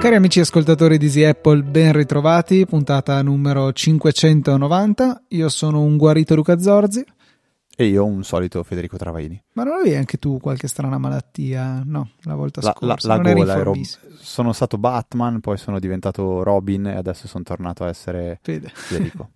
Cari amici ascoltatori di Easy Apple, ben ritrovati, puntata numero 590. Io sono un guarito Luca Zorzi. E io un solito Federico Travaini. Ma non avevi anche tu qualche strana malattia? No, la volta scorsa. La gola, sono stato Batman, poi sono diventato Robin e adesso sono tornato a essere Fede. Federico.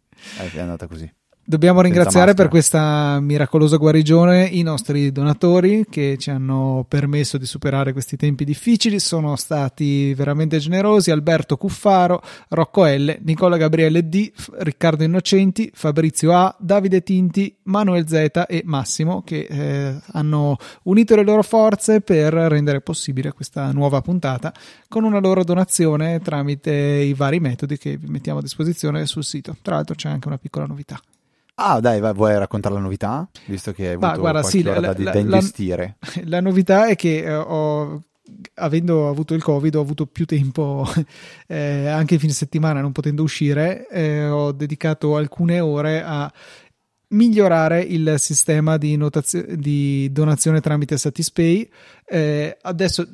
È andata così. Dobbiamo ringraziare per questa miracolosa guarigione i nostri donatori che ci hanno permesso di superare questi tempi difficili. Sono stati veramente generosi: Alberto Cuffaro, Rocco L, Nicola Gabriele D, Riccardo Innocenti, Fabrizio A, Davide Tinti, Manuel Z e Massimo, che hanno unito le loro forze per rendere possibile questa nuova puntata con una loro donazione tramite i vari metodi che vi mettiamo a disposizione sul sito. Tra l'altro c'è anche una piccola novità. Ah, dai, vuoi raccontare la novità? Visto che hai avuto da investire. La novità è che avendo avuto il Covid, ho avuto più tempo anche il fine settimana, non potendo uscire, ho dedicato alcune ore a migliorare il sistema di donazione tramite Satispay. Adesso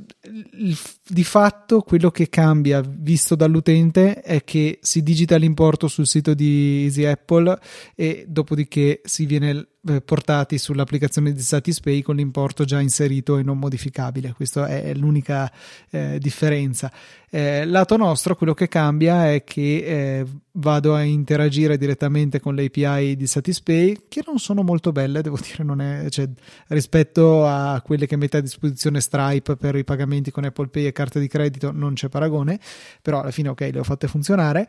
di fatto quello che cambia visto dall'utente è che si digita l'importo sul sito di Easy Apple e dopodiché si viene portati sull'applicazione di Satispay con l'importo già inserito e non modificabile. Questa è l'unica differenza. Lato nostro, quello che cambia è che vado a interagire direttamente con le API di Satispay, che non sono molto belle, devo dire, rispetto a quelle che mette a disposizione Stripe per i pagamenti con Apple Pay e carte di credito non c'è paragone, però alla fine le ho fatte funzionare.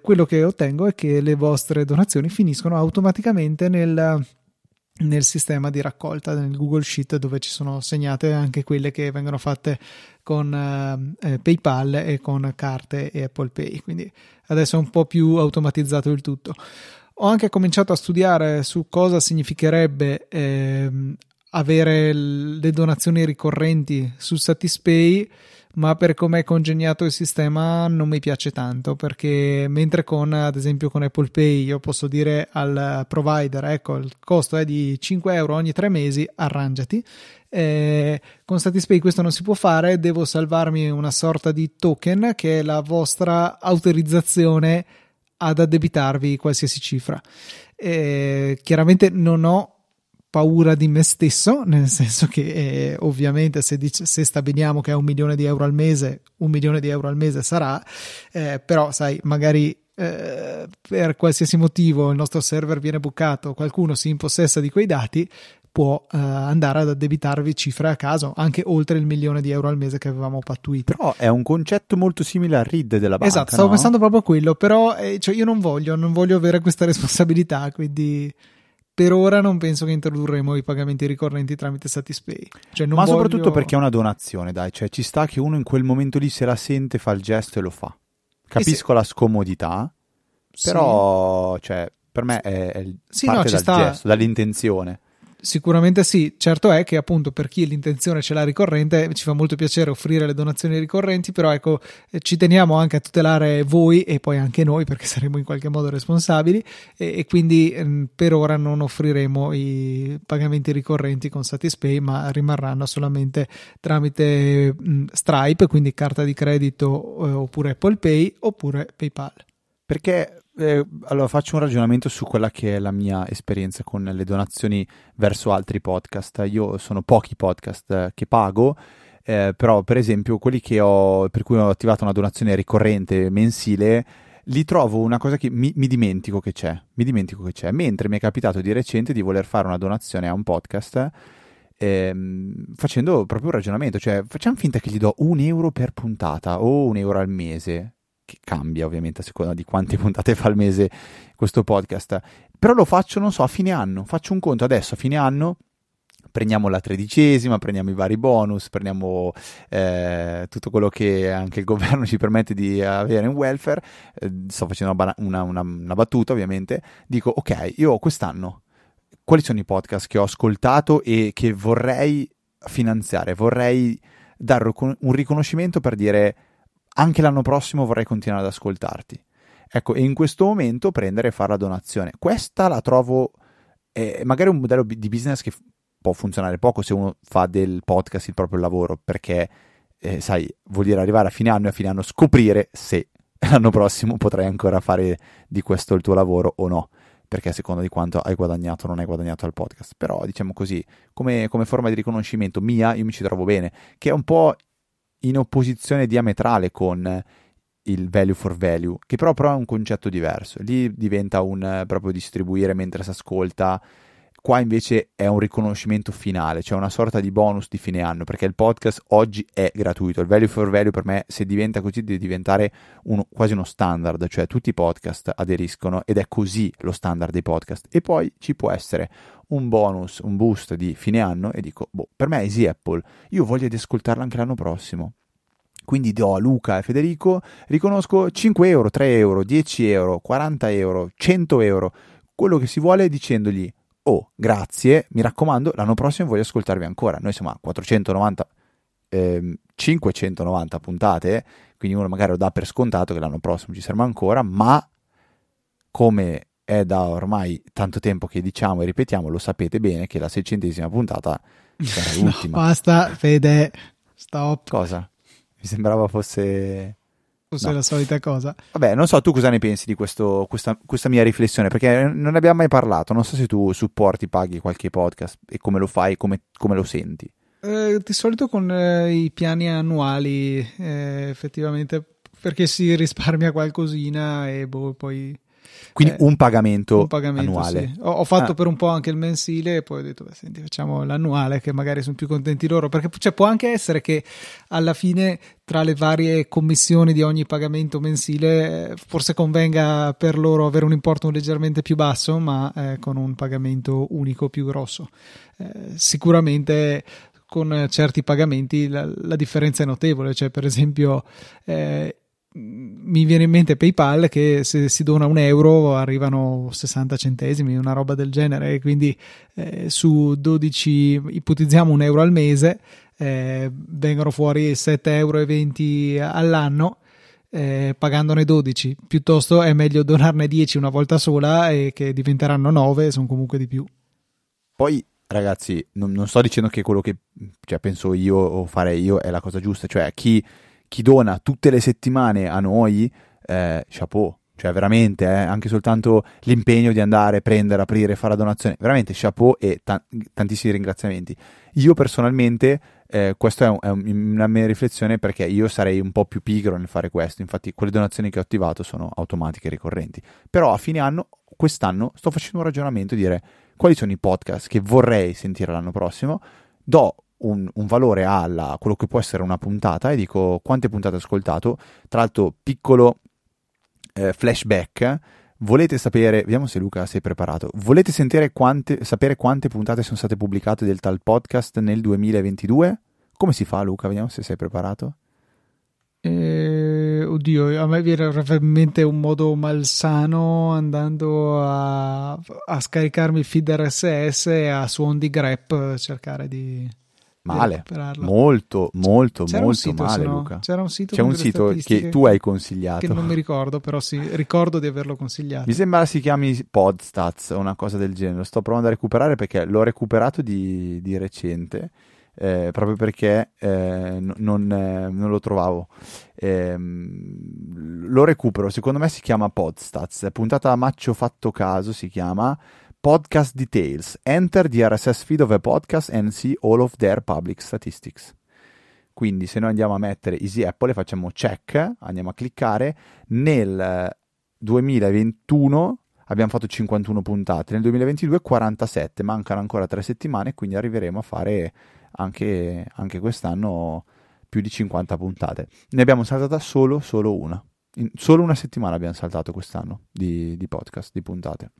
Quello che ottengo è che le vostre donazioni finiscono automaticamente nel sistema di raccolta, nel Google Sheet, dove ci sono segnate anche quelle che vengono fatte con PayPal e con carte e Apple Pay, quindi adesso è un po' più automatizzato il tutto. Ho anche cominciato a studiare su cosa significherebbe avere le donazioni ricorrenti su Satispay, ma per come è congegnato il sistema non mi piace tanto, perché mentre ad esempio con Apple Pay io posso dire al provider: ecco, il costo è di 5 euro ogni 3 mesi, arrangiati, con Satispay questo non si può fare, devo salvarmi una sorta di token che è la vostra autorizzazione ad addebitarvi qualsiasi cifra. Chiaramente non ho paura di me stesso, nel senso che ovviamente se stabiliamo che è 1 milione di euro al mese, 1 milione di euro al mese sarà, però sai, magari per qualsiasi motivo il nostro server viene bucato, qualcuno si impossessa di quei dati, può andare ad addebitarvi cifre a caso anche oltre il 1 milione di euro al mese che avevamo pattuito. Però è un concetto molto simile al RID della banca. Esatto, stavo pensando proprio a quello, però io non voglio avere questa responsabilità, quindi per ora non penso che introdurremo i pagamenti ricorrenti tramite Satispay. Ma soprattutto perché è una donazione, dai, cioè ci sta che uno in quel momento lì se la sente, fa il gesto e lo fa. Capisco la scomodità, però per me è parte dal gesto, dall'intenzione. Sicuramente sì, certo è che appunto per chi l'intenzione ce l'ha ricorrente ci fa molto piacere offrire le donazioni ricorrenti, però ecco, ci teniamo anche a tutelare voi e poi anche noi, perché saremo in qualche modo responsabili, e quindi per ora non offriremo i pagamenti ricorrenti con Satispay, ma rimarranno solamente tramite Stripe, quindi carta di credito oppure Apple Pay oppure PayPal. Perché allora faccio un ragionamento su quella che è la mia esperienza con le donazioni verso altri podcast. Io sono pochi podcast che pago, però per esempio quelli per cui ho attivato una donazione ricorrente mensile, lì trovo una cosa che mi dimentico che c'è, mentre mi è capitato di recente di voler fare una donazione a un podcast facendo proprio un ragionamento, cioè facciamo finta che gli do 1 euro per puntata o 1 euro al mese, che cambia ovviamente a seconda di quante puntate fa al mese questo podcast, però lo faccio, non so, a fine anno, faccio un conto adesso a fine anno, prendiamo la 13ª, prendiamo i vari bonus, prendiamo tutto quello che anche il governo ci permette di avere in welfare, sto facendo una battuta ovviamente, dico ok, io quest'anno quali sono i podcast che ho ascoltato e che vorrei finanziare, vorrei dare un riconoscimento per dire anche l'anno prossimo vorrei continuare ad ascoltarti. Ecco, e in questo momento prendere e fare la donazione. Questa la trovo magari un modello di business che può funzionare poco se uno fa del podcast il proprio lavoro, perché sai, vuol dire arrivare a fine anno e a fine anno scoprire se l'anno prossimo potrai ancora fare di questo il tuo lavoro o no, perché a seconda di quanto hai guadagnato o non hai guadagnato al podcast. Però diciamo così, come forma di riconoscimento mia, io mi ci trovo bene, che è un po' in opposizione diametrale con il value for value, che però è un concetto diverso. Lì diventa un proprio distribuire mentre si ascolta, qua invece è un riconoscimento finale, cioè una sorta di bonus di fine anno, perché il podcast oggi è gratuito. Il value for value per me, se diventa così, deve diventare quasi uno standard, cioè tutti i podcast aderiscono ed è così lo standard dei podcast. E poi ci può essere un bonus, un boost di fine anno, e dico, per me è Easy Apple, io voglio di ascoltarla anche l'anno prossimo. Quindi do a Luca e Federico, riconosco 5 euro, 3 euro, 10 euro, 40 euro, 100 euro, quello che si vuole, dicendogli, oh, grazie, mi raccomando, l'anno prossimo voglio ascoltarvi ancora. Noi siamo a 590 puntate, quindi uno magari lo dà per scontato che l'anno prossimo ci saremo ancora, ma come è da ormai tanto tempo che diciamo e ripetiamo, lo sapete bene che la 600esima puntata sarà l'ultima. No, basta, Fede, stop. Cosa? Mi sembrava fosse no, la solita cosa. Vabbè, non so tu cosa ne pensi di questa mia riflessione, perché non ne abbiamo mai parlato. Non so se tu supporti, paghi qualche podcast, e come lo fai, come lo senti. Di solito con i piani annuali, effettivamente, perché si risparmia qualcosina e poi... Quindi un pagamento annuale. Sì. Ho fatto per un po' anche il mensile e poi ho detto, senti, facciamo l'annuale, che magari sono più contenti loro, perché cioè, può anche essere che alla fine tra le varie commissioni di ogni pagamento mensile forse convenga per loro avere un importo leggermente più basso, ma con un pagamento unico più grosso. Sicuramente con certi pagamenti la differenza è notevole, cioè per esempio... mi viene in mente PayPal, che se si dona €1 arrivano 60 centesimi, una roba del genere, quindi su 12, ipotizziamo €1 al mese, vengono fuori €7,20 all'anno, pagandone 12, piuttosto è meglio donarne 10 una volta sola, e che diventeranno 9, sono comunque di più. Poi ragazzi, non sto dicendo che quello che penso io o farei io è la cosa giusta, cioè chi dona tutte le settimane a noi, chapeau, cioè veramente, anche soltanto l'impegno di andare, prendere, aprire, fare la donazione, veramente chapeau, e tantissimi ringraziamenti. Io personalmente, questa è una mia riflessione, perché io sarei un po' più pigro nel fare questo, infatti quelle donazioni che ho attivato sono automatiche e ricorrenti, però a fine anno, quest'anno, sto facendo un ragionamento di dire quali sono i podcast che vorrei sentire l'anno prossimo, do un valore a quello che può essere una puntata e dico quante puntate ho ascoltato. Tra l'altro, piccolo flashback, volete sapere, vediamo se Luca sei preparato, volete sapere quante puntate sono state pubblicate del tal podcast nel 2022? Come si fa, Luca? Vediamo se sei preparato. Oddio, a me viene veramente un modo malsano andando a scaricarmi il feed RSS e a suon di grep cercare di... Male, molto c'era molto sito, male, no? Luca. C'era un sito, c'è un sito che tu hai consigliato. Che non mi ricordo, però sì, ricordo di averlo consigliato. Mi sembra si chiami Podstats o una cosa del genere. Lo sto provando a recuperare perché l'ho recuperato di recente, proprio perché non lo trovavo. Lo recupero, secondo me si chiama Podstats, puntata a Maccio Fatto Caso si chiama... Podcast details. Enter the RSS feed of a podcast and see all of their public statistics. Quindi se noi andiamo a mettere Easy Apple e facciamo check, andiamo a cliccare, nel 2021 abbiamo fatto 51 puntate, nel 2022 47, mancano ancora 3 settimane, quindi arriveremo a fare anche quest'anno più di 50 puntate. Ne abbiamo saltata solo una. Solo una settimana abbiamo saltato quest'anno di podcast, di puntate.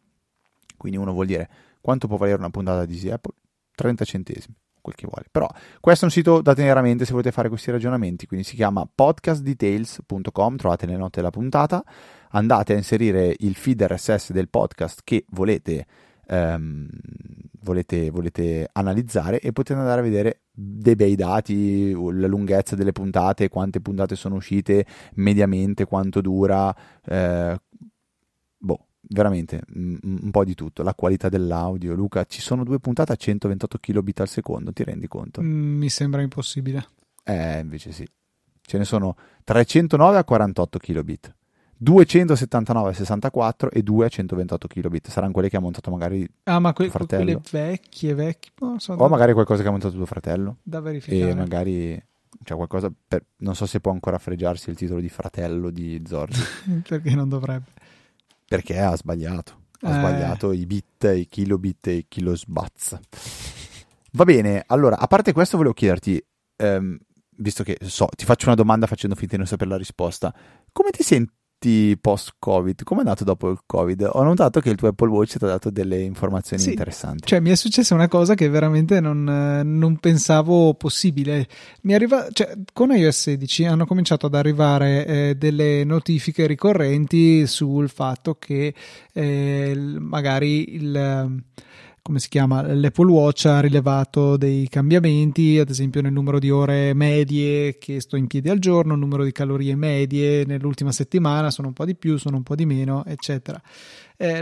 Quindi uno vuol dire quanto può valere una puntata di Easy Apple? 30 centesimi, quel che vuole. Però questo è un sito da tenere a mente se volete fare questi ragionamenti, quindi si chiama podcastdetails.com, trovate le note della puntata, andate a inserire il feed RSS del podcast che volete analizzare e potete andare a vedere dei bei dati, la lunghezza delle puntate, quante puntate sono uscite mediamente, quanto dura, veramente un po' di tutto, la qualità dell'audio. Luca, ci sono due puntate a 128 kilobit al secondo, ti rendi conto? Mi sembra impossibile. Invece sì, ce ne sono 309 a 48 kilobit, 279 a 64 e 2 a 128 kilobit. Saranno quelle che ha montato magari tuo fratello. Quelle vecchie o magari qualcosa che ha montato tuo fratello, da verificare. E magari c'è qualcosa per, non so se può ancora fregiarsi il titolo di fratello di Zorzi perché non dovrebbe, perché ha sbagliato i bit, i kilobit e i kilosbaz. Va bene, allora, a parte questo volevo chiederti, visto che ti faccio una domanda facendo finta di non sapere la risposta, come ti senti post-Covid? Come è andato dopo il Covid? Ho notato che il tuo Apple Watch ti ha dato delle informazioni interessanti. Cioè, mi è successa una cosa che veramente non pensavo possibile. Con iOS 16 hanno cominciato ad arrivare delle notifiche ricorrenti sul fatto che magari l'Apple Watch ha rilevato dei cambiamenti, ad esempio nel numero di ore medie che sto in piedi al giorno, il numero di calorie medie nell'ultima settimana, sono un po' di più, sono un po' di meno, eccetera.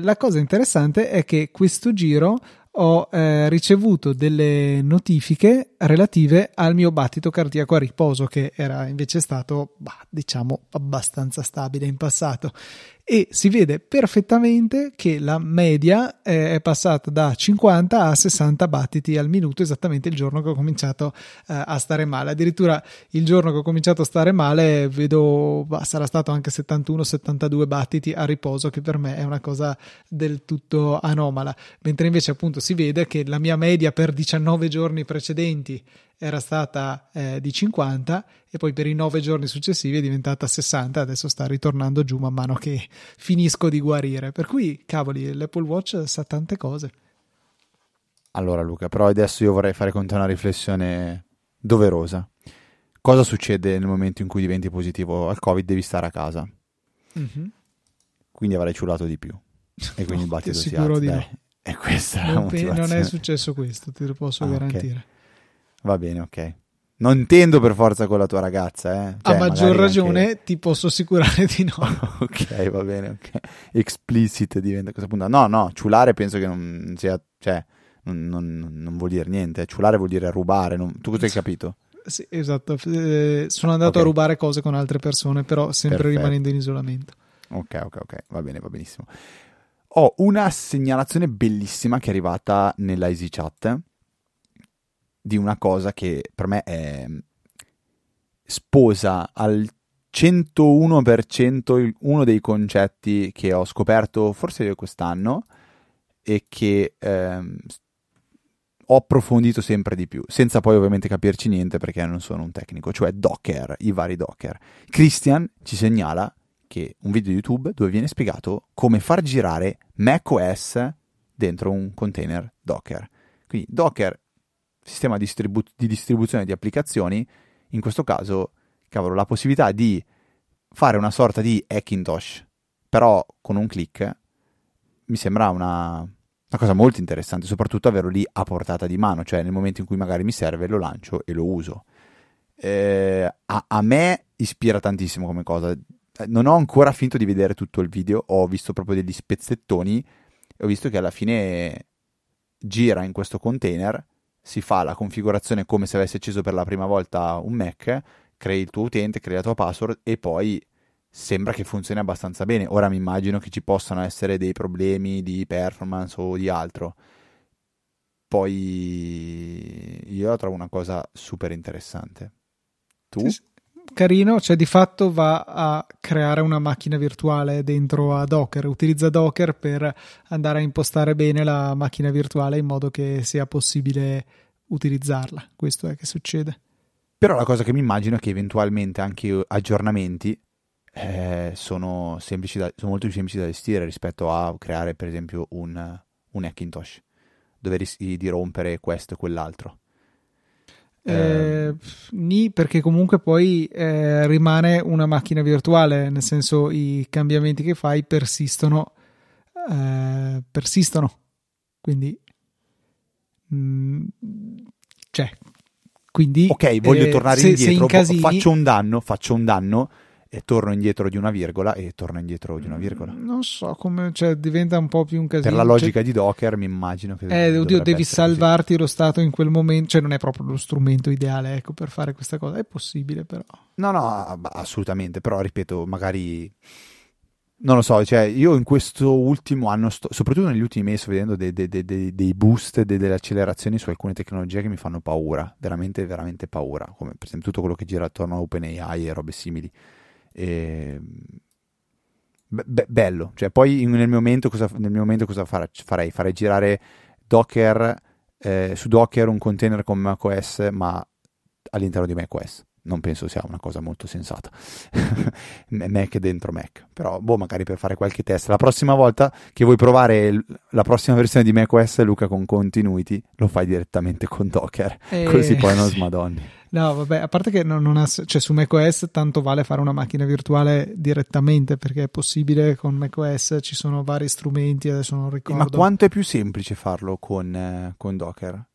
La cosa interessante è che questo giro ho ricevuto delle notifiche relative al mio battito cardiaco a riposo, che era invece stato abbastanza stabile in passato, e si vede perfettamente che la media è passata da 50 a 60 battiti al minuto esattamente il giorno che ho cominciato a stare male. Addirittura il giorno che ho cominciato a stare male vedo sarà stato anche 71-72 battiti a riposo, che per me è una cosa del tutto anomala, mentre invece appunto si vede che la mia media per 19 giorni precedenti era stata di 50 e poi per i 9 giorni successivi è diventata 60, adesso sta ritornando giù man mano che finisco di guarire. Per cui, cavoli, l'Apple Watch sa tante cose. Allora Luca, però adesso io vorrei fare con te una riflessione doverosa. Cosa succede nel momento in cui diventi positivo al Covid? Devi stare a casa. Mm-hmm. Quindi avrai ciulato di più e quindi il battito si alza. E questa è la motivazione. Non è successo questo, te lo posso garantire. Okay. Va bene, ok. Non intendo per forza con la tua ragazza, eh? Cioè, a maggior ragione anche... ti posso assicurare di no. Ok, va bene, ok. Explicit diventa questa puntata. No, ciulare penso che non sia, cioè, non vuol dire niente. Ciulare vuol dire rubare. Tu cosa hai capito? Sì, esatto. Sono andato a rubare cose con altre persone, però sempre rimanendo in isolamento. Ok. Va bene, va benissimo. Ho una segnalazione bellissima che è arrivata nella Easy Chat, di una cosa che per me è sposa al 101% uno dei concetti che ho scoperto forse io quest'anno e che ho approfondito sempre di più, senza poi ovviamente capirci niente perché non sono un tecnico, cioè Docker, i vari Docker. Christian ci segnala che un video di YouTube dove viene spiegato come far girare macOS dentro un container Docker. Quindi Docker, sistema di distribuzione di applicazioni, in questo caso, cavolo, la possibilità di fare una sorta di Hackintosh, però con un click, mi sembra una cosa molto interessante, soprattutto averlo lì a portata di mano, cioè nel momento in cui magari mi serve lo lancio e lo uso. A me ispira tantissimo come cosa. Non ho ancora finito di vedere tutto il video, ho visto proprio degli spezzettoni e ho visto che alla fine gira in questo container, si fa la configurazione come se avesse acceso per la prima volta un Mac, crei il tuo utente, crei la tua password e poi sembra che funzioni abbastanza bene. Ora mi immagino che ci possano essere dei problemi di performance o di altro. Poi io la trovo una cosa super interessante. Tu? Carino, cioè di fatto va a creare una macchina virtuale dentro a Docker, utilizza Docker per andare a impostare bene la macchina virtuale in modo che sia possibile utilizzarla, questo è che succede. Però la cosa che mi immagino è che eventualmente anche aggiornamenti sono molto più semplici da gestire rispetto a creare per esempio un Hackintosh, dove rischi di rompere questo e quell'altro. Perché comunque poi rimane una macchina virtuale, nel senso i cambiamenti che fai persistono, quindi voglio tornare indietro, faccio un danno e torno indietro di una virgola e torno indietro di una virgola. Non so come, cioè diventa un po' più un casino. Per la logica di Docker mi immagino che oddio, devi salvarti così lo stato in quel momento, cioè non è proprio lo strumento ideale, ecco, per fare questa cosa. È possibile però. No, assolutamente, però ripeto, magari non lo so, cioè io in questo ultimo anno soprattutto negli ultimi mesi sto vedendo dei boost, delle accelerazioni su alcune tecnologie che mi fanno paura, veramente veramente paura, come per esempio tutto quello che gira attorno a OpenAI e robe simili. Bello, cioè poi nel mio momento cosa farei? Farei girare Docker, su Docker un container con macOS, ma all'interno di macOS. Non penso sia una cosa molto sensata. Mac dentro Mac, però magari per fare qualche test la prossima volta che vuoi provare la prossima versione di macOS, Luca, con Continuity lo fai direttamente con Docker, così poi non smadonni. No vabbè, a parte che non ha, cioè su macOS tanto vale fare una macchina virtuale direttamente, perché è possibile con macOS, ci sono vari strumenti, adesso non ricordo. Ma quanto è più semplice farlo con Docker?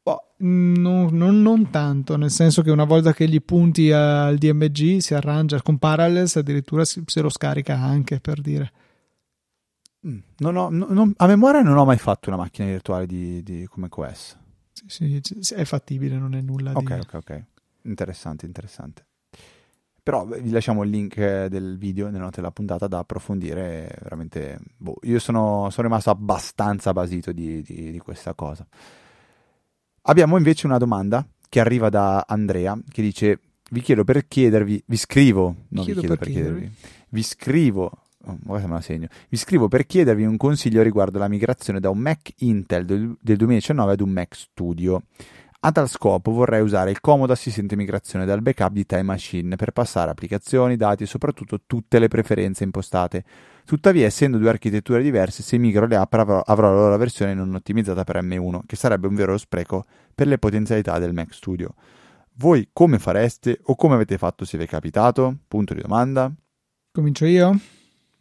Non tanto, nel senso che una volta che gli punti al DMG si arrangia, con Parallels addirittura se lo scarica anche, per dire. Non, a memoria non ho mai fatto una macchina virtuale di come macOS. Sì, è fattibile, non è nulla di... Ok. Interessante. Però vi lasciamo il link del video nella nota della puntata da approfondire, veramente. Io sono rimasto abbastanza basito di questa cosa. Abbiamo invece una domanda che arriva da Andrea, che dice: vi scrivo per chiedervi un consiglio riguardo la migrazione da un Mac Intel del 2019 ad un Mac Studio. A tal scopo vorrei usare il comodo assistente migrazione dal backup di Time Machine per passare applicazioni, dati e soprattutto tutte le preferenze impostate. Tuttavia, essendo due architetture diverse, se migro le app avrò la loro versione non ottimizzata per M1, che sarebbe un vero spreco per le potenzialità del Mac Studio. Voi come fareste o come avete fatto se vi è capitato? Punto di domanda. Comincio io?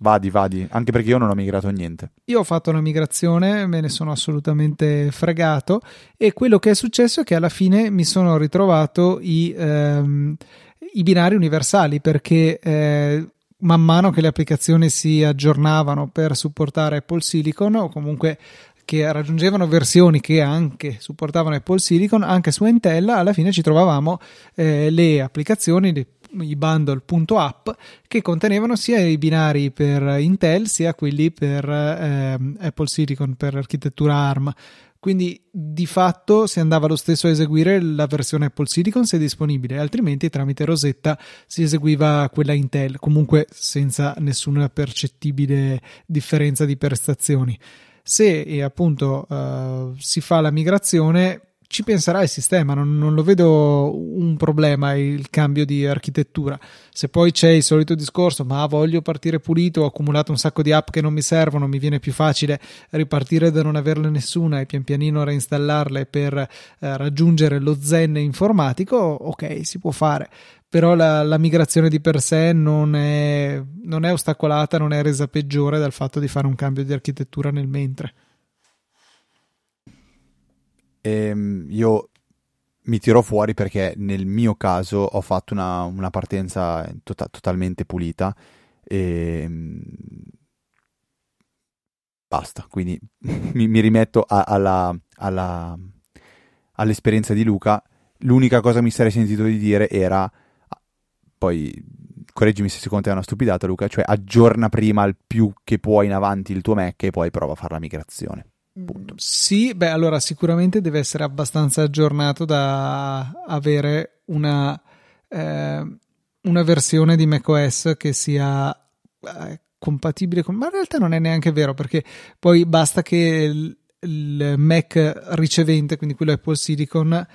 Vadi, anche perché io non ho migrato niente. Io ho fatto una migrazione, me ne sono assolutamente fregato, e quello che è successo è che alla fine mi sono ritrovato i binari universali, perché man mano che le applicazioni si aggiornavano per supportare Apple Silicon, o comunque che raggiungevano versioni che anche supportavano Apple Silicon, anche su Intel, alla fine ci trovavamo le applicazioni, i bundle.app, che contenevano sia i binari per Intel sia quelli per Apple Silicon, per architettura ARM. Quindi di fatto si andava lo stesso a eseguire la versione Apple Silicon se disponibile, altrimenti tramite Rosetta si eseguiva quella Intel, comunque senza nessuna percettibile differenza di prestazioni. Se appunto si fa la migrazione, ci penserà il sistema, non lo vedo un problema il cambio di architettura. Se poi c'è il solito discorso, ma voglio partire pulito, ho accumulato un sacco di app che non mi servono, mi viene più facile ripartire da non averle nessuna e pian pianino reinstallarle per raggiungere lo zen informatico, ok, si può fare. Però la migrazione di per sé non è ostacolata, non è resa peggiore dal fatto di fare un cambio di architettura nel mentre. Io mi tiro fuori perché nel mio caso ho fatto una partenza totalmente pulita e basta, quindi mi rimetto all'esperienza di Luca. L'unica cosa che mi sarei sentito di dire era, poi correggimi se secondo te è una stupidata Luca, cioè aggiorna prima il più che puoi in avanti il tuo Mac e poi prova a fare la migrazione. Punto. Sì, allora sicuramente deve essere abbastanza aggiornato da avere una versione di macOS che sia compatibile con... Ma in realtà non è neanche vero, perché poi basta che il Mac ricevente, quindi quello Apple Silicon,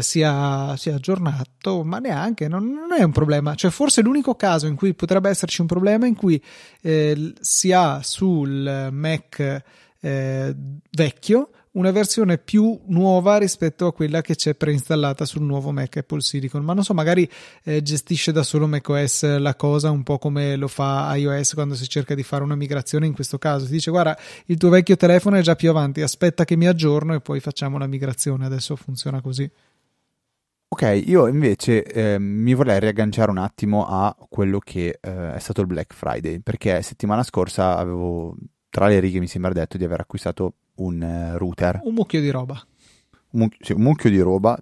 sia aggiornato, ma neanche, non è un problema. Cioè forse l'unico caso in cui potrebbe esserci un problema in cui si ha sul Mac vecchio una versione più nuova rispetto a quella che c'è preinstallata sul nuovo Mac Apple Silicon, ma non so, magari gestisce da solo macOS la cosa, un po' come lo fa iOS quando si cerca di fare una migrazione. In questo caso ti dice: guarda, il tuo vecchio telefono è già più avanti, aspetta che mi aggiorno e poi facciamo la migrazione. Adesso funziona così. Ok, io invece mi vorrei riagganciare un attimo a quello che è stato il Black Friday, perché settimana scorsa avevo, tra le righe mi sembra detto, di aver acquistato un router. Un mucchio di roba. Un mucchio di roba,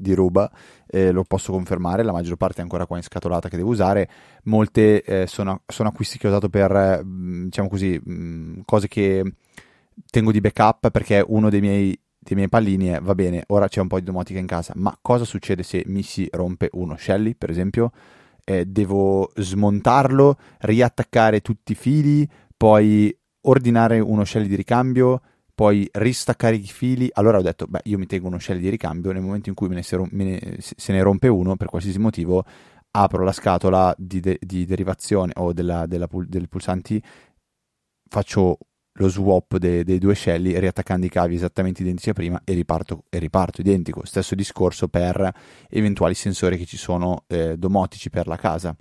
lo posso confermare, la maggior parte è ancora qua in scatolata che devo usare, molte sono acquisti che ho usato per, diciamo così, cose che tengo di backup, perché uno dei miei pallini è, va bene, ora c'è un po' di domotica in casa, ma cosa succede se mi si rompe uno Shelly, per esempio? Devo smontarlo, riattaccare tutti i fili, poi ordinare uno Shelly di ricambio, poi ristaccare i fili. Allora ho detto, beh, io mi tengo uno Shelly di ricambio, nel momento in cui se ne rompe uno, per qualsiasi motivo, apro la scatola di derivazione o dei pulsanti, faccio lo swap dei due Shelly, riattaccando i cavi esattamente identici a prima, e riparto identico. Stesso discorso per eventuali sensori che ci sono domotici per la casa.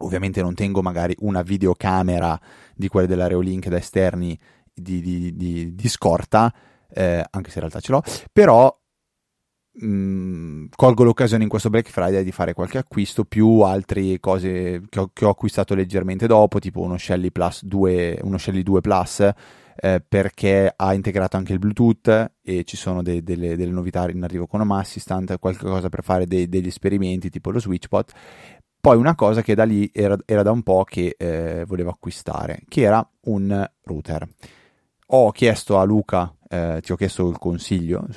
Ovviamente non tengo magari una videocamera di quelle dell'Aeolink da esterni di scorta, anche se in realtà ce l'ho, però colgo l'occasione in questo Black Friday di fare qualche acquisto, più altre cose che ho acquistato leggermente dopo, tipo uno Shelly 2 Plus, perché ha integrato anche il Bluetooth e ci sono delle novità in arrivo con Home Assistant, qualche cosa per fare degli esperimenti tipo lo SwitchBot. Poi una cosa che da lì era da un po' che volevo acquistare, che era un router. Ho chiesto a Luca, ti ho chiesto un consiglio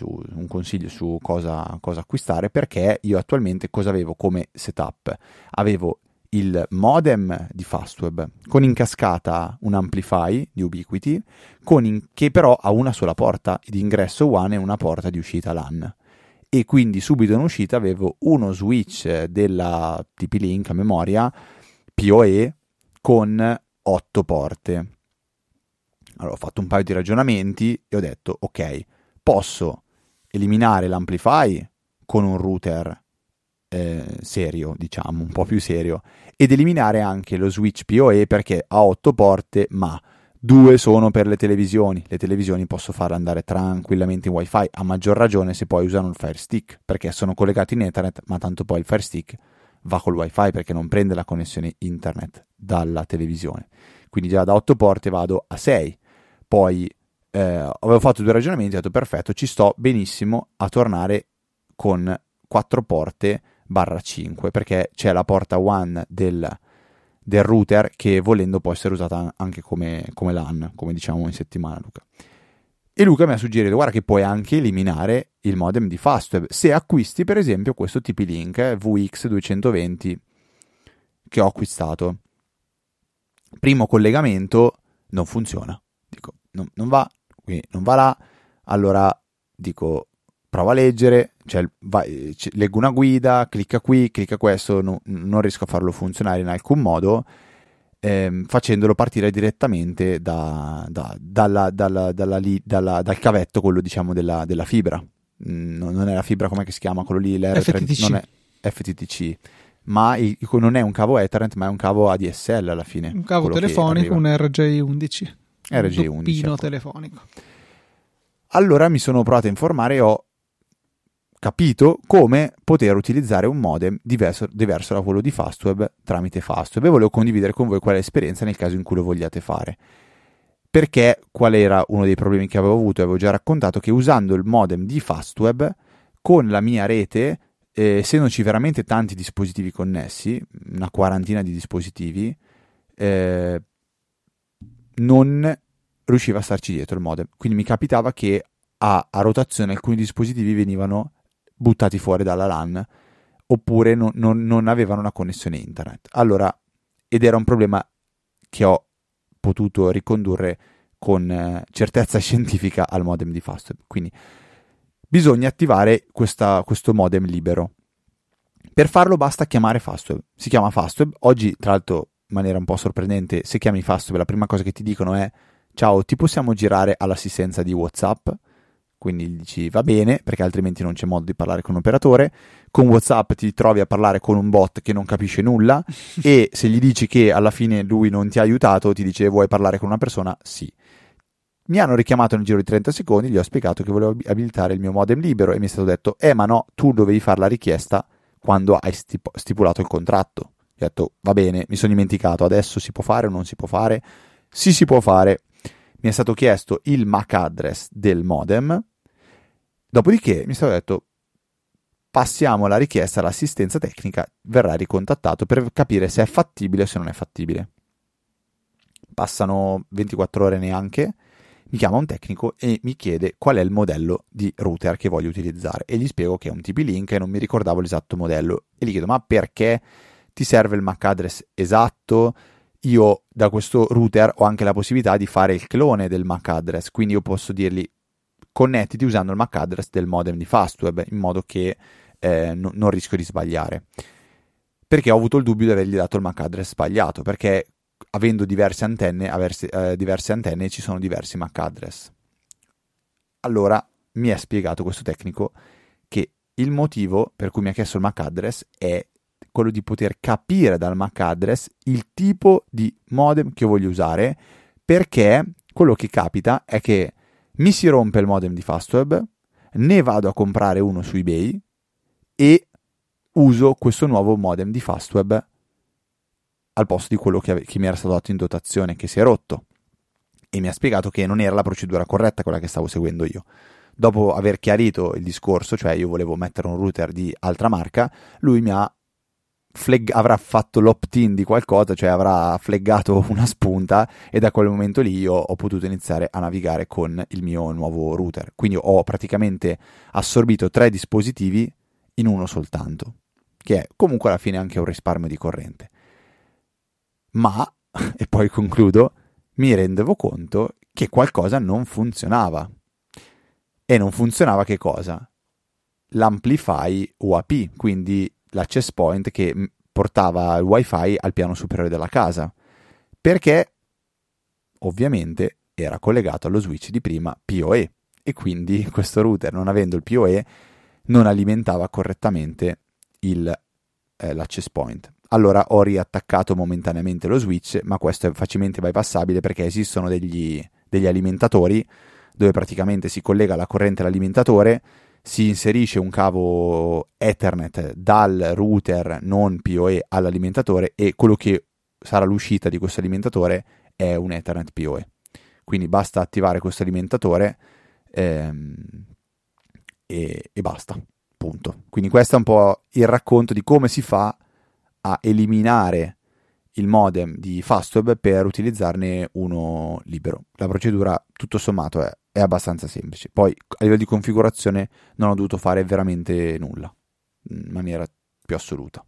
su cosa acquistare, perché io attualmente cosa avevo come setup? Avevo il modem di FastWeb con in cascata un Amplify di Ubiquiti, che però ha una sola porta di ingresso WAN e una porta di uscita LAN. E quindi subito in uscita avevo uno switch della TP-Link a memoria PoE con 8 porte. Allora ho fatto un paio di ragionamenti e ho detto, ok, posso eliminare l'Amplify con un router serio, diciamo, un po' più serio, ed eliminare anche lo switch PoE, perché ha 8 porte, ma 2 sono per le televisioni. Le televisioni posso farle andare tranquillamente in wifi, a maggior ragione se poi usano il Fire Stick, perché sono collegati in Ethernet, ma tanto poi il Fire Stick va col wifi, perché non prende la connessione internet dalla televisione. Quindi già da 8 porte vado a 6. Poi avevo fatto due ragionamenti, ho detto perfetto, ci sto benissimo a tornare con 4 porte/5, perché c'è la porta WAN del router, che volendo può essere usata anche come LAN, come diciamo in settimana, Luca. E Luca mi ha suggerito, guarda che puoi anche eliminare il modem di FastWeb se acquisti per esempio questo TP-Link VX220 che ho acquistato. Primo collegamento non funziona, dico non va, quindi non va là. Allora dico, prova a leggere, leggo una guida, clicca qui, clicca questo, non riesco a farlo funzionare in alcun modo, facendolo partire direttamente dal cavetto, quello diciamo della fibra. Non è la fibra, com'è che si chiama quello lì? FTTC. Non è FTTC, ma non è un cavo Ethernet, ma è un cavo ADSL alla fine. Un cavo telefonico, un RJ11. Un doppino telefonico. Allora mi sono provato a informare e ho capito come poter utilizzare un modem diverso da quello di FastWeb tramite FastWeb, e volevo condividere con voi quale esperienza nel caso in cui lo vogliate fare, perché qual era uno dei problemi che avevo avuto. Avevo già raccontato che usando il modem di FastWeb con la mia rete, essendoci veramente tanti dispositivi connessi, una quarantina di dispositivi, non riusciva a starci dietro il modem, quindi mi capitava che a rotazione alcuni dispositivi venivano buttati fuori dalla LAN, oppure non avevano una connessione internet. Allora, ed era un problema che ho potuto ricondurre con certezza scientifica al modem di FastWeb. Quindi bisogna attivare questo modem libero. Per farlo basta chiamare FastWeb. Si chiama FastWeb. Oggi, tra l'altro, in maniera un po' sorprendente, se chiami FastWeb la prima cosa che ti dicono è: ciao, ti possiamo girare all'assistenza di WhatsApp? Quindi gli dici va bene, perché altrimenti non c'è modo di parlare con un operatore. Con WhatsApp ti trovi a parlare con un bot che non capisce nulla e se gli dici che alla fine lui non ti ha aiutato, ti dice vuoi parlare con una persona? Sì. Mi hanno richiamato nel giro di 30 secondi, gli ho spiegato che volevo abilitare il mio modem libero e mi è stato detto ma no, tu dovevi fare la richiesta quando hai stipulato il contratto. Gli ho detto, va bene, mi sono dimenticato, adesso si può fare o non si può fare? Sì, si può fare. Mi è stato chiesto il MAC address del modem, dopodiché mi è stato detto, passiamo la richiesta all'assistenza tecnica, verrà ricontattato per capire se è fattibile o se non è fattibile. Passano 24 ore neanche, mi chiama un tecnico e mi chiede qual è il modello di router che voglio utilizzare e gli spiego che è un TP-Link e non mi ricordavo l'esatto modello e gli chiedo, ma perché ti serve il MAC address esatto? Io da questo router ho anche la possibilità di fare il clone del MAC address, quindi io posso dirgli connettiti usando il MAC address del modem di FastWeb in modo che non rischio di sbagliare, perché ho avuto il dubbio di avergli dato il MAC address sbagliato, perché avendo diverse antenne ci sono diversi MAC address. Allora mi ha spiegato questo tecnico che il motivo per cui mi ha chiesto il MAC address è quello di poter capire dal MAC address il tipo di modem che voglio usare, perché quello che capita è che mi si rompe il modem di FastWeb, ne vado a comprare uno su eBay e uso questo nuovo modem di FastWeb al posto di quello che mi era stato dato in dotazione, che si è rotto. E mi ha spiegato che non era la procedura corretta quella che stavo seguendo io. Dopo aver chiarito il discorso, cioè io volevo mettere un router di altra marca, lui mi ha avrà fatto l'opt-in di qualcosa, cioè avrà flaggato una spunta, e da quel momento lì io ho potuto iniziare a navigare con il mio nuovo router. Quindi ho praticamente assorbito 3 dispositivi in uno soltanto, che è comunque alla fine anche un risparmio di corrente. Ma, e poi concludo, mi rendevo conto che qualcosa non funzionava. E non funzionava che cosa? L'amplify UAP, quindi l'access point che portava il wifi al piano superiore della casa, perché ovviamente era collegato allo switch di prima PoE e quindi questo router, non avendo il PoE, non alimentava correttamente l'access point. Allora ho riattaccato momentaneamente lo switch, ma questo è facilmente bypassabile perché esistono degli alimentatori dove praticamente si collega la corrente all'alimentatore, si inserisce un cavo Ethernet dal router non PoE all'alimentatore e quello che sarà l'uscita di questo alimentatore è un Ethernet PoE. Quindi basta attivare questo alimentatore e basta, punto. Quindi questo è un po' il racconto di come si fa a eliminare il modem di FastWeb per utilizzarne uno libero. La procedura tutto sommato è abbastanza semplice. Poi a livello di configurazione non ho dovuto fare veramente nulla, in maniera più assoluta,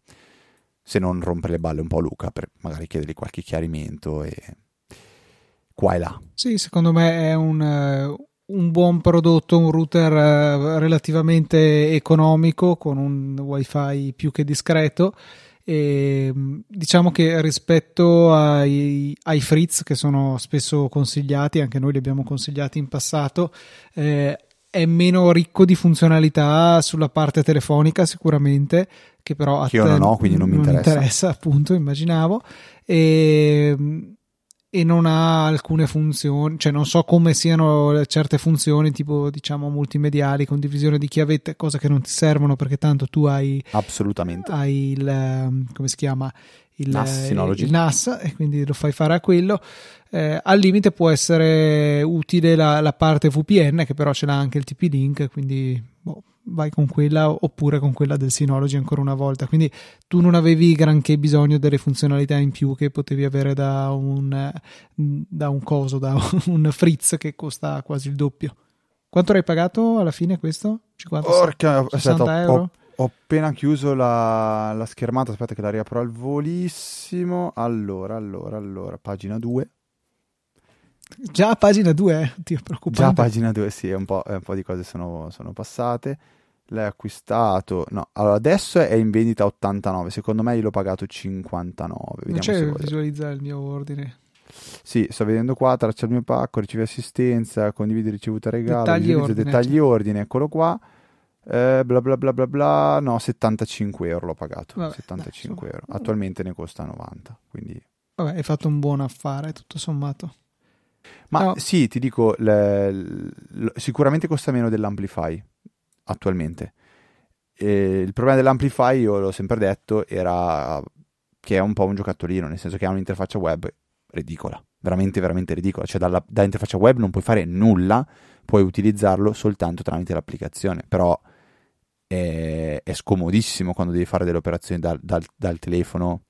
se non rompere le balle un po' a Luca per magari chiedergli qualche chiarimento e qua e là. Sì, secondo me è un buon prodotto, un router relativamente economico con un wifi più che discreto. E diciamo che rispetto ai Fritz, che sono spesso consigliati, anche noi li abbiamo consigliati in passato, è meno ricco di funzionalità sulla parte telefonica sicuramente, che però a che io non ho, quindi non mi interessa, appunto, immaginavo, e non ha alcune funzioni, cioè non so come siano certe funzioni, tipo diciamo multimediali, condivisione di chiavette, cose che non ti servono perché tanto tu hai assolutamente il NAS e quindi lo fai fare a quello. Al limite può essere utile la parte VPN, che però ce l'ha anche il TP-Link, quindi vai con quella oppure con quella del Synology ancora una volta, quindi tu non avevi granché bisogno delle funzionalità in più che potevi avere da un Fritz che costa quasi il doppio. Quanto hai pagato alla fine questo? 50, Orca, 60 aspetta, euro? Ho appena chiuso la schermata, aspetta che la riapro al volissimo. Allora, pagina 2. Già pagina 2, ti è preoccupante. Già pagina 2, sì, un po' di cose sono passate. L'hai acquistato? No, allora adesso è in vendita 89, secondo me io l'ho pagato 59. Vediamo, non c'è, visualizza il mio ordine. Sì, sto vedendo qua, traccia il mio pacco, ricevi assistenza, condividi ricevuta regalo, dettagli ordine, eccolo qua. Bla bla bla bla bla, no, 75 euro l'ho pagato. Vabbè, 75 euro, attualmente ne costa 90, quindi vabbè, hai fatto un buon affare tutto sommato. Ma no, sì, ti dico, sicuramente costa meno dell'Amplify attualmente, Il problema dell'Amplify, io l'ho sempre detto, era che è un po' un giocattolino, nel senso che ha un'interfaccia web ridicola, veramente veramente ridicola, cioè da interfaccia web non puoi fare nulla, puoi utilizzarlo soltanto tramite l'applicazione, però è scomodissimo quando devi fare delle operazioni dal telefono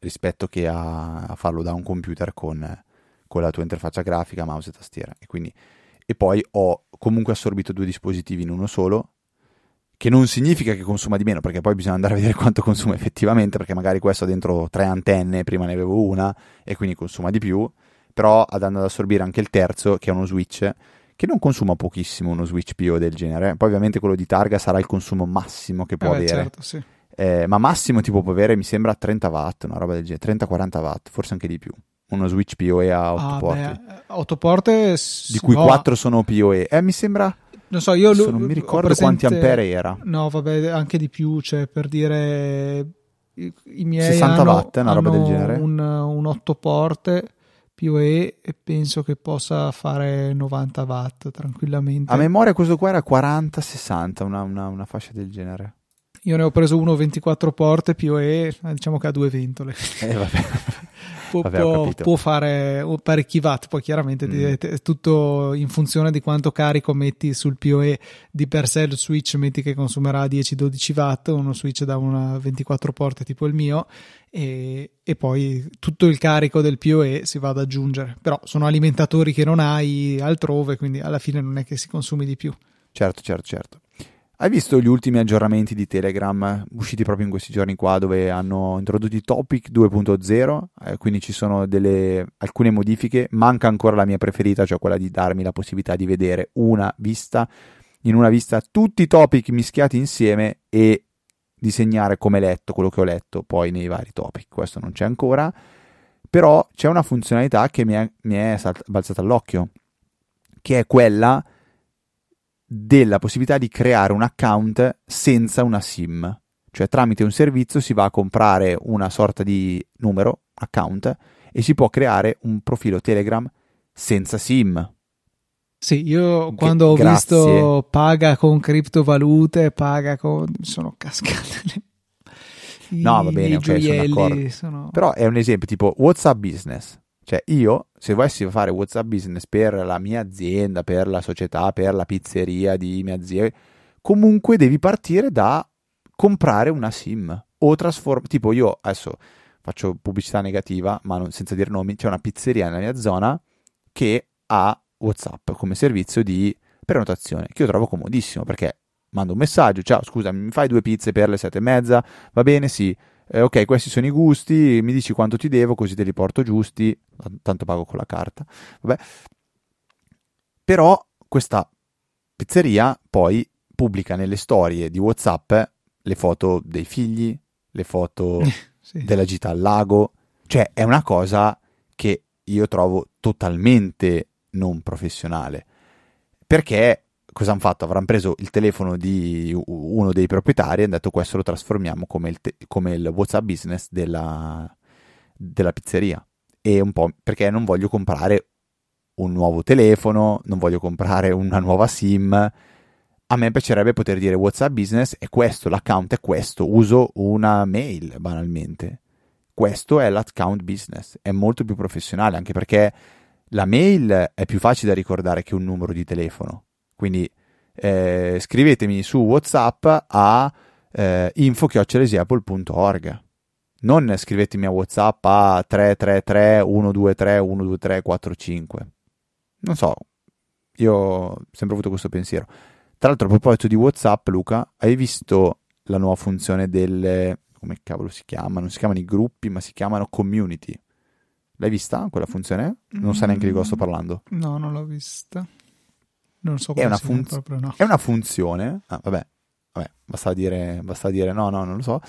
rispetto che a farlo da un computer con la tua interfaccia grafica, mouse e tastiera. E poi ho comunque assorbito due dispositivi in uno solo, che non significa che consuma di meno, perché poi bisogna andare a vedere quanto consuma effettivamente, perché magari questo ha dentro 3 antenne, prima ne avevo una, e quindi consuma di più, però andando ad assorbire anche il terzo, che è uno switch, che non consuma pochissimo, uno switch PO del genere. Poi ovviamente quello di targa sarà il consumo massimo che può avere. Certo, sì. Ma massimo tipo può avere, mi sembra, 30 watt, una roba del genere, 30-40 watt, forse anche di più. Uno switch PoE a 8 porte. 8 porte... Di cui 4 sono PoE. Mi sembra... Non so, io non mi ricordo presente, quanti ampere era. No, vabbè, anche di più, cioè per dire i miei 60 watt, una roba del genere. Un 8 porte PoE e penso che possa fare 90 watt tranquillamente. A memoria questo qua era 40-60, una fascia del genere. Io ne ho preso uno 24 porte PoE, diciamo che ha due ventole. Vabbè. Può fare parecchi watt, poi chiaramente è tutto in funzione di quanto carico metti sul PoE. Di per sé il switch metti che consumerà 10-12 watt, uno switch da una 24 porte tipo il mio, e poi tutto il carico del PoE si va ad aggiungere, però sono alimentatori che non hai altrove, quindi alla fine non è che si consumi di più. Certo. Hai visto gli ultimi aggiornamenti di Telegram usciti proprio in questi giorni qua, dove hanno introdotto i topic 2.0, quindi ci sono alcune modifiche, manca ancora la mia preferita, cioè quella di darmi la possibilità di vedere in una vista tutti i topic mischiati insieme e disegnare come letto quello che ho letto poi nei vari topic. Questo non c'è ancora, però c'è una funzionalità che mi è balzata all'occhio, che è quella della possibilità di creare un account senza una SIM, cioè tramite un servizio si va a comprare una sorta di numero, account, e si può creare un profilo Telegram senza SIM. Sì, io quando visto paga con criptovalute, sono cascate no, va bene, okay, sono d'accordo. Però è un esempio tipo WhatsApp Business. Cioè io, se volessi fare WhatsApp Business per la mia azienda, per la società, per la pizzeria di mia zia, comunque devi partire da comprare una SIM o tipo io adesso faccio pubblicità negativa, ma senza dire nomi, c'è una pizzeria nella mia zona che ha WhatsApp come servizio di prenotazione, che io trovo comodissimo, perché mando un messaggio, ciao scusa, mi fai 2 pizze per le 7:30, va bene, sì. Ok, questi sono i gusti, mi dici quanto ti devo, così te li porto giusti, tanto pago con la carta. Vabbè. Però questa pizzeria poi pubblica nelle storie di WhatsApp le foto dei figli, le foto sì, della gita al lago. Cioè è una cosa che io trovo totalmente non professionale. Perché cosa hanno fatto? Avranno preso il telefono di uno dei proprietari e hanno detto questo lo trasformiamo come il WhatsApp Business della pizzeria. E un po' perché non voglio comprare un nuovo telefono, non voglio comprare una nuova SIM. A me piacerebbe poter dire WhatsApp Business è questo, l'account è questo, uso una mail banalmente. Questo è l'account business, è molto più professionale, anche perché la mail è più facile da ricordare che un numero di telefono. Quindi scrivetemi su WhatsApp a info@easyapple.org. Non scrivetemi a WhatsApp a 333 123 12345. Non so, io ho sempre avuto questo pensiero. Tra l'altro, a proposito di WhatsApp, Luca, hai visto la nuova funzione come cavolo si chiama? Non si chiamano i gruppi, ma si chiamano community. L'hai vista quella funzione? Non sai neanche di cosa sto parlando. No, non l'ho vista. Non so come proprio, no. È una funzione, vabbè, basta dire no, non lo so,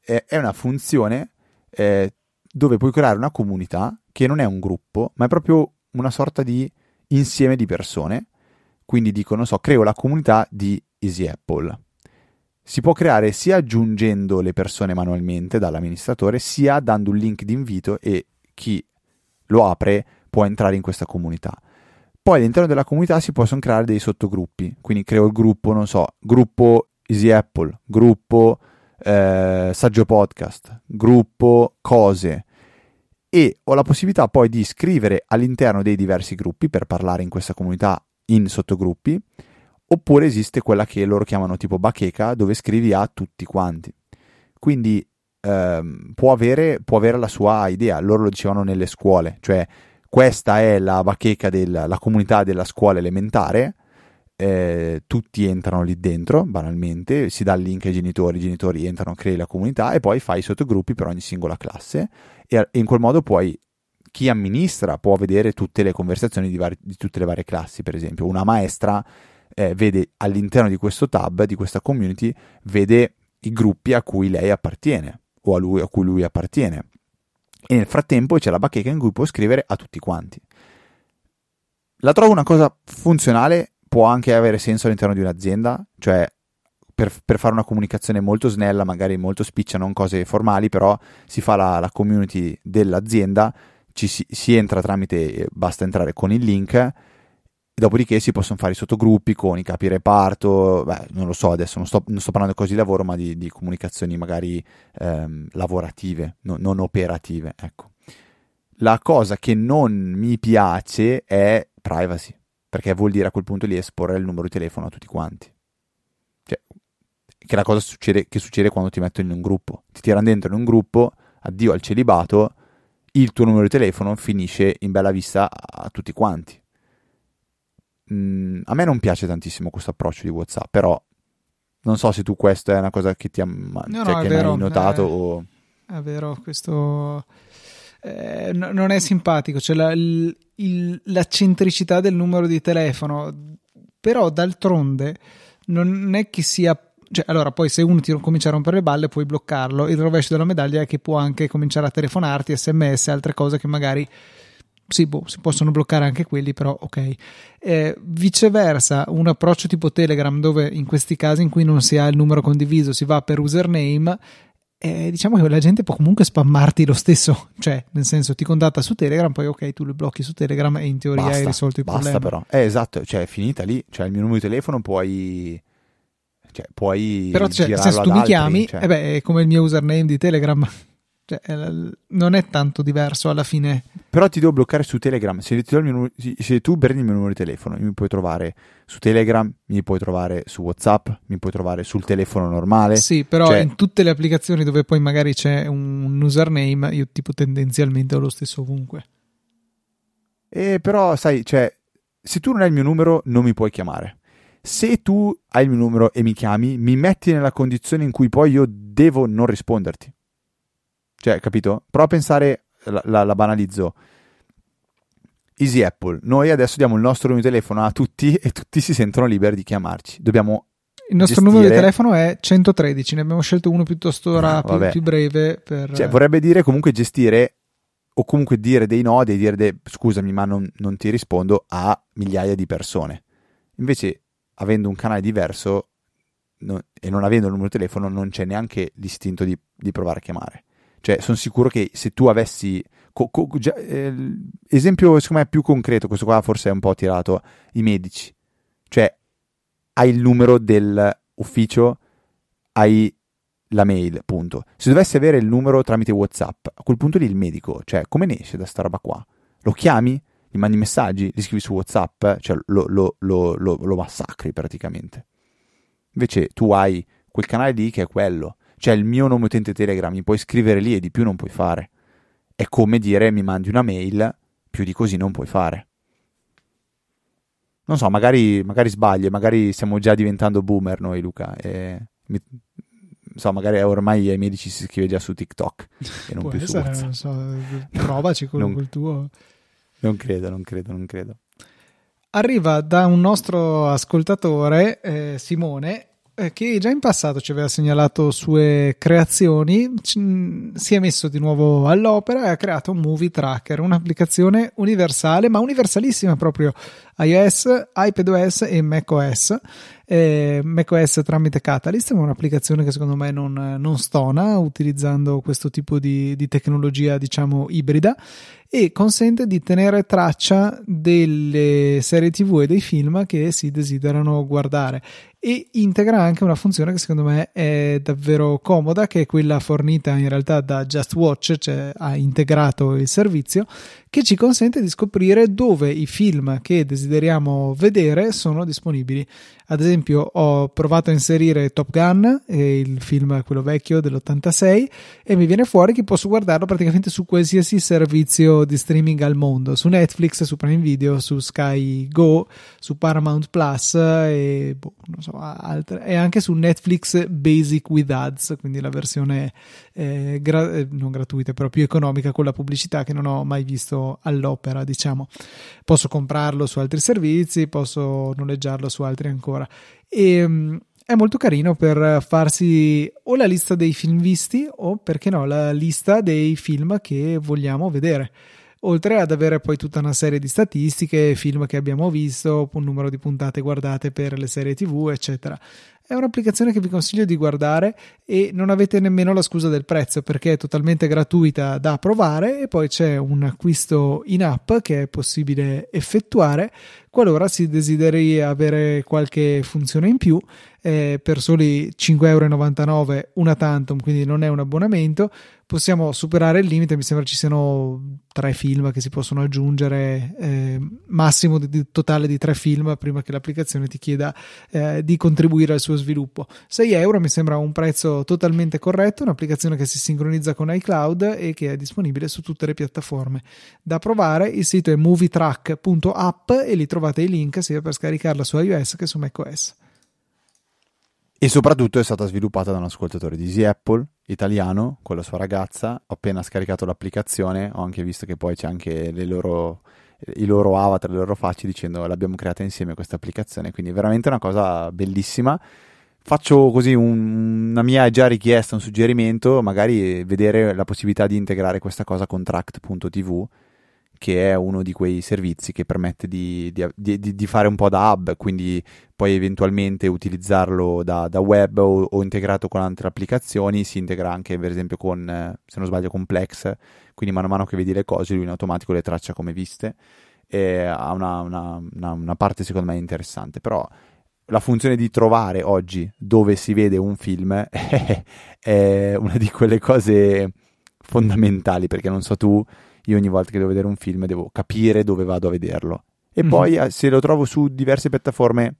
è una funzione dove puoi creare una comunità che non è un gruppo, ma è proprio una sorta di insieme di persone. Quindi dico, non so, creo la comunità di Easy Apple. Si può creare sia aggiungendo le persone manualmente dall'amministratore, sia dando un link di invito, e chi lo apre può entrare in questa comunità. Poi all'interno della comunità si possono creare dei sottogruppi, quindi creo il gruppo, non so, gruppo Easy Apple, gruppo Saggio Podcast, gruppo Cose, e ho la possibilità poi di scrivere all'interno dei diversi gruppi per parlare in questa comunità in sottogruppi, oppure esiste quella che loro chiamano tipo bacheca, dove scrivi a tutti quanti. Quindi può avere la sua idea. Loro lo dicevano nelle scuole, cioè questa è la bacheca della comunità della scuola elementare, tutti entrano lì dentro, banalmente si dà il link ai genitori, i genitori entrano, crei la comunità e poi fai i sottogruppi per ogni singola classe, e in quel modo poi chi amministra può vedere tutte le conversazioni di tutte le varie classi. Per esempio una maestra vede all'interno di questo tab, di questa community, vede i gruppi a cui lei appartiene o a lui, a cui lui appartiene, e nel frattempo c'è la bacheca in cui può scrivere a tutti quanti. La trovo una cosa funzionale, può anche avere senso all'interno di un'azienda, cioè per fare una comunicazione molto snella, magari molto spiccia, non cose formali, però si fa la community dell'azienda, si entra tramite, basta entrare con il link. Dopodiché si possono fare i sottogruppi con i capi reparto, non lo so, adesso non sto parlando di cose di lavoro, ma di comunicazioni magari lavorative, non operative, ecco. La cosa che non mi piace è privacy, perché vuol dire a quel punto lì esporre il numero di telefono a tutti quanti. Cioè, che è la cosa che succede quando ti mettono in un gruppo. Ti tirano dentro in un gruppo, addio al celibato, il tuo numero di telefono finisce in bella vista a tutti quanti. A me non piace tantissimo questo approccio di WhatsApp, però non so se tu, questa è una cosa che ti hai notato o... È vero, questo non è simpatico, cioè la centricità del numero di telefono, però d'altronde non è che sia, cioè, allora poi se uno ti comincia a rompere le balle puoi bloccarlo, il rovescio della medaglia è che può anche cominciare a telefonarti, sms, altre cose che magari sì, si possono bloccare anche quelli, però ok. Viceversa, un approccio tipo Telegram, dove in questi casi in cui non si ha il numero condiviso si va per username, diciamo che la gente può comunque spammarti lo stesso, cioè nel senso ti contatta su Telegram, poi ok, tu lo blocchi su Telegram e in teoria basta, hai risolto il problema. Basta, però esatto, cioè è finita lì, cioè il mio numero di telefono puoi però, cioè, girarlo, se tu mi chiami, cioè... è come il mio username di Telegram. Cioè, non è tanto diverso alla fine. Però ti devo bloccare su Telegram. Se tu prendi il mio numero di telefono, mi puoi trovare su Telegram, mi puoi trovare su WhatsApp, mi puoi trovare sul telefono normale. Sì, però cioè... in tutte le applicazioni dove poi magari c'è un username, io tipo tendenzialmente ho lo stesso ovunque. E però sai, cioè, se tu non hai il mio numero non mi puoi chiamare. Se tu hai il mio numero e mi chiami, mi metti nella condizione in cui poi io devo non risponderti. Cioè, capito? Prova a pensare, la banalizzo. Easy Apple, noi adesso diamo il nostro numero di telefono a tutti e tutti si sentono liberi di chiamarci. Dobbiamo il nostro numero di telefono è 113, ne abbiamo scelto uno piuttosto rapido, più breve. Cioè, vorrebbe dire comunque gestire, o comunque dire dei no, scusami ma non ti rispondo, a migliaia di persone. Invece, avendo un canale diverso e non avendo il numero di telefono, non c'è neanche l'istinto di provare a chiamare. Cioè, sono sicuro che se tu avessi... esempio, secondo me, più concreto, questo qua forse è un po' tirato, i medici. Cioè, hai il numero dell'ufficio, hai la mail, punto. Se dovessi avere il numero tramite WhatsApp, a quel punto lì il medico, cioè, come ne esce da sta roba qua? Lo chiami, gli mandi messaggi, li scrivi su WhatsApp, cioè, lo massacri praticamente. Invece tu hai quel canale lì che è quello. Cioè il mio nome utente Telegram, mi puoi scrivere lì e di più non puoi fare. È come dire mi mandi una mail, più di così non puoi fare. Non so, magari sbaglio, magari stiamo già diventando boomer noi, Luca. Non so, magari ormai ai medici si scrive già su TikTok e non più su WhatsApp. Non so, provaci col tuo. Non credo. Arriva da un nostro ascoltatore, Simone, che già in passato ci aveva segnalato sue creazioni, si è messo di nuovo all'opera e ha creato un Movie Tracker, un'applicazione universale, ma universalissima proprio, iOS, iPadOS e macOS, macOS tramite Catalyst, ma è un'applicazione che secondo me non stona utilizzando questo tipo di tecnologia, diciamo, ibrida, e consente di tenere traccia delle serie TV e dei film che si desiderano guardare, e integra anche una funzione che secondo me è davvero comoda, che è quella fornita in realtà da Just Watch, cioè ha integrato il servizio, che ci consente di scoprire dove i film che desideriamo vedere sono disponibili. Ad esempio, ho provato a inserire Top Gun, il film quello vecchio dell'86, e mi viene fuori che posso guardarlo praticamente su qualsiasi servizio di streaming al mondo, su Netflix, su Prime Video, su Sky Go, su Paramount Plus e non so, altre, e anche su Netflix Basic with Ads, quindi la versione non gratuita, però più economica con la pubblicità, che non ho mai visto all'opera, diciamo. Posso comprarlo su altri servizi, posso noleggiarlo su altri ancora, e è molto carino per farsi o la lista dei film visti o, perché no, la lista dei film che vogliamo vedere, oltre ad avere poi tutta una serie di statistiche, film che abbiamo visto, un numero di puntate guardate per le serie TV, eccetera. È un'applicazione che vi consiglio di guardare, e non avete nemmeno la scusa del prezzo, perché è totalmente gratuita da provare, e poi c'è un acquisto in app che è possibile effettuare qualora si desideri avere qualche funzione in più, per soli €5,99 una tantum, quindi non è un abbonamento. Possiamo superare il limite, mi sembra ci siano 3 film che si possono aggiungere, massimo di totale di 3 film, prima che l'applicazione ti chieda di contribuire al suo sviluppo. €6 mi sembra un prezzo totalmente corretto, un'applicazione che si sincronizza con iCloud e che è disponibile su tutte le piattaforme. Da provare, il sito è movietrack.app e lì trovate i link sia per scaricarla su iOS che su macOS. E soprattutto è stata sviluppata da un ascoltatore di Easy Apple, italiano, con la sua ragazza. Ho appena scaricato l'applicazione, ho anche visto che poi c'è anche i loro avatar, le loro facce, dicendo l'abbiamo creata insieme questa applicazione, quindi è veramente una cosa bellissima. Faccio così una mia già richiesta, un suggerimento, magari vedere la possibilità di integrare questa cosa con Tract.tv, che è uno di quei servizi che permette di fare un po' da hub, quindi poi eventualmente utilizzarlo da web o integrato con altre applicazioni. Si integra anche, per esempio, con, se non sbaglio, con Plex, quindi mano a mano che vedi le cose lui in automatico le traccia come viste, e ha una parte secondo me interessante. Però la funzione di trovare oggi dove si vede un film è una di quelle cose fondamentali, perché non so tu, io ogni volta che devo vedere un film devo capire dove vado a vederlo, e poi se lo trovo su diverse piattaforme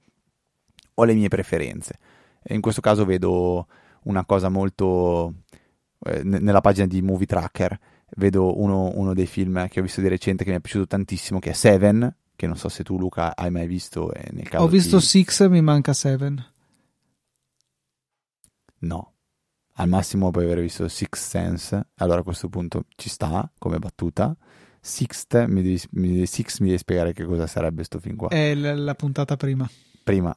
ho le mie preferenze, e in questo caso vedo una cosa molto nella pagina di Movie Tracker vedo uno dei film che ho visto di recente che mi è piaciuto tantissimo, che è Seven, che non so se tu, Luca, hai mai visto. Nel caso ho visto Six, mi manca Seven. No, al massimo puoi aver visto Sixth Sense, allora a questo punto ci sta come battuta. Mi devi spiegare che cosa sarebbe sto film qua. È la puntata prima,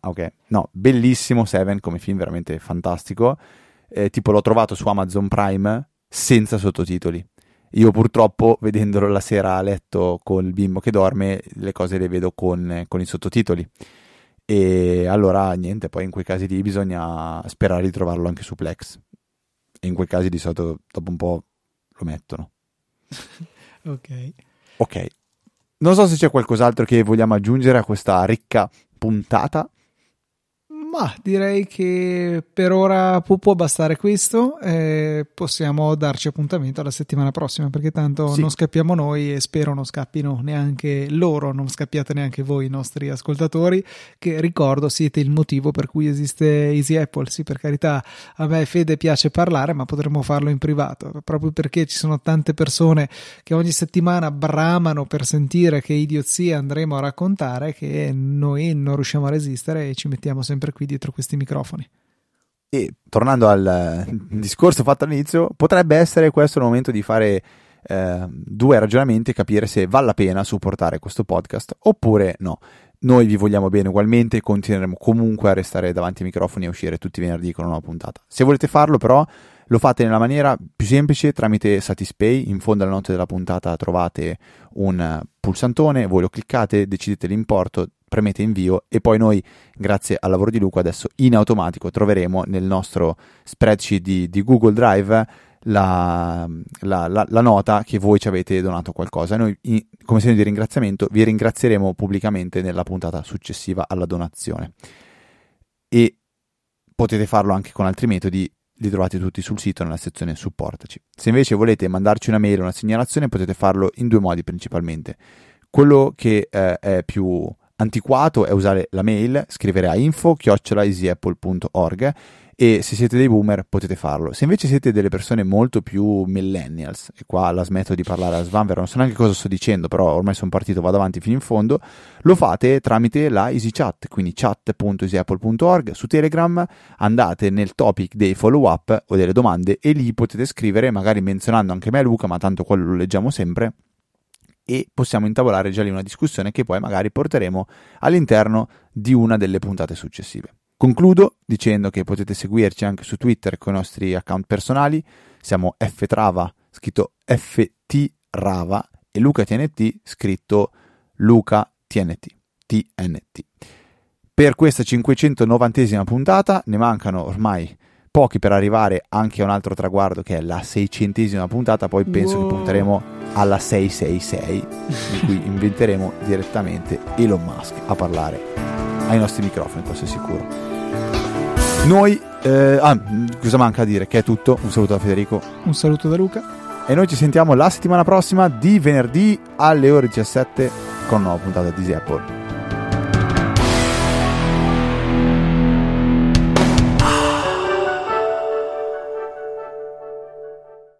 ok. No, bellissimo Seven come film, veramente fantastico, tipo l'ho trovato su Amazon Prime senza sottotitoli. Io purtroppo, vedendolo la sera a letto col bimbo che dorme, le cose le vedo con i sottotitoli, e allora niente, poi in quei casi lì bisogna sperare di trovarlo anche su Plex, e in quei casi di solito dopo un po' lo mettono. Ok, non so se c'è qualcos'altro che vogliamo aggiungere a questa ricca puntata, ma direi che per ora può bastare questo. Possiamo darci appuntamento alla settimana prossima, perché tanto sì, non scappiamo noi, e spero non scappino neanche loro, non scappiate neanche voi, i nostri ascoltatori, che ricordo siete il motivo per cui esiste Easy Apple. Sì, per carità, a me e Fede piace parlare, ma potremmo farlo in privato, proprio perché ci sono tante persone che ogni settimana bramano per sentire che idiozie andremo a raccontare, che noi non riusciamo a resistere e ci mettiamo sempre qui dietro questi microfoni. E tornando al discorso fatto all'inizio, potrebbe essere questo il momento di fare 2 ragionamenti e capire se vale la pena supportare questo podcast oppure no. Noi vi vogliamo bene ugualmente, continueremo comunque a restare davanti ai microfoni e uscire tutti i venerdì con una nuova puntata. Se volete farlo però, lo fate nella maniera più semplice, tramite Satispay. In fondo alla nota della puntata trovate un pulsantone, voi lo cliccate, decidete l'importo premete invio e poi noi, grazie al lavoro di Luca, adesso in automatico troveremo nel nostro spreadsheet di Google Drive la nota che voi ci avete donato qualcosa. Noi, come segno di ringraziamento, vi ringrazieremo pubblicamente nella puntata successiva alla donazione. E potete farlo anche con altri metodi, li trovate tutti sul sito nella sezione supportaci. Se invece volete mandarci una mail o una segnalazione, potete farlo in due modi principalmente. Quello che è più antiquato è usare la mail, scrivere a info@easyapple.org, e se siete dei boomer potete farlo. Se invece siete delle persone molto più millennials, e qua la smetto di parlare a svanvero, non so neanche cosa sto dicendo, però ormai sono partito, vado avanti fino in fondo, lo fate tramite la Easy Chat, quindi chat.easyapple.org. su Telegram andate nel topic dei follow up o delle domande e lì potete scrivere, magari menzionando anche me e Luca, ma tanto quello lo leggiamo sempre, e possiamo intavolare già lì una discussione che poi magari porteremo all'interno di una delle puntate successive. Concludo dicendo che potete seguirci anche su Twitter con i nostri account personali, siamo Ftrava, scritto Ftrava, e Luca TNT, scritto Luca TNT. Per questa 590esima puntata ne mancano ormai pochi per arrivare anche a un altro traguardo, che è la 600esima puntata, poi penso che punteremo alla 666, di cui inventeremo direttamente Elon Musk a parlare ai nostri microfoni, questo è sicuro. Noi cosa manca a dire? Che è tutto. Un saluto da Federico, un saluto da Luca, e noi ci sentiamo la settimana prossima di venerdì alle ore 17 con una nuova puntata di Easy Apple.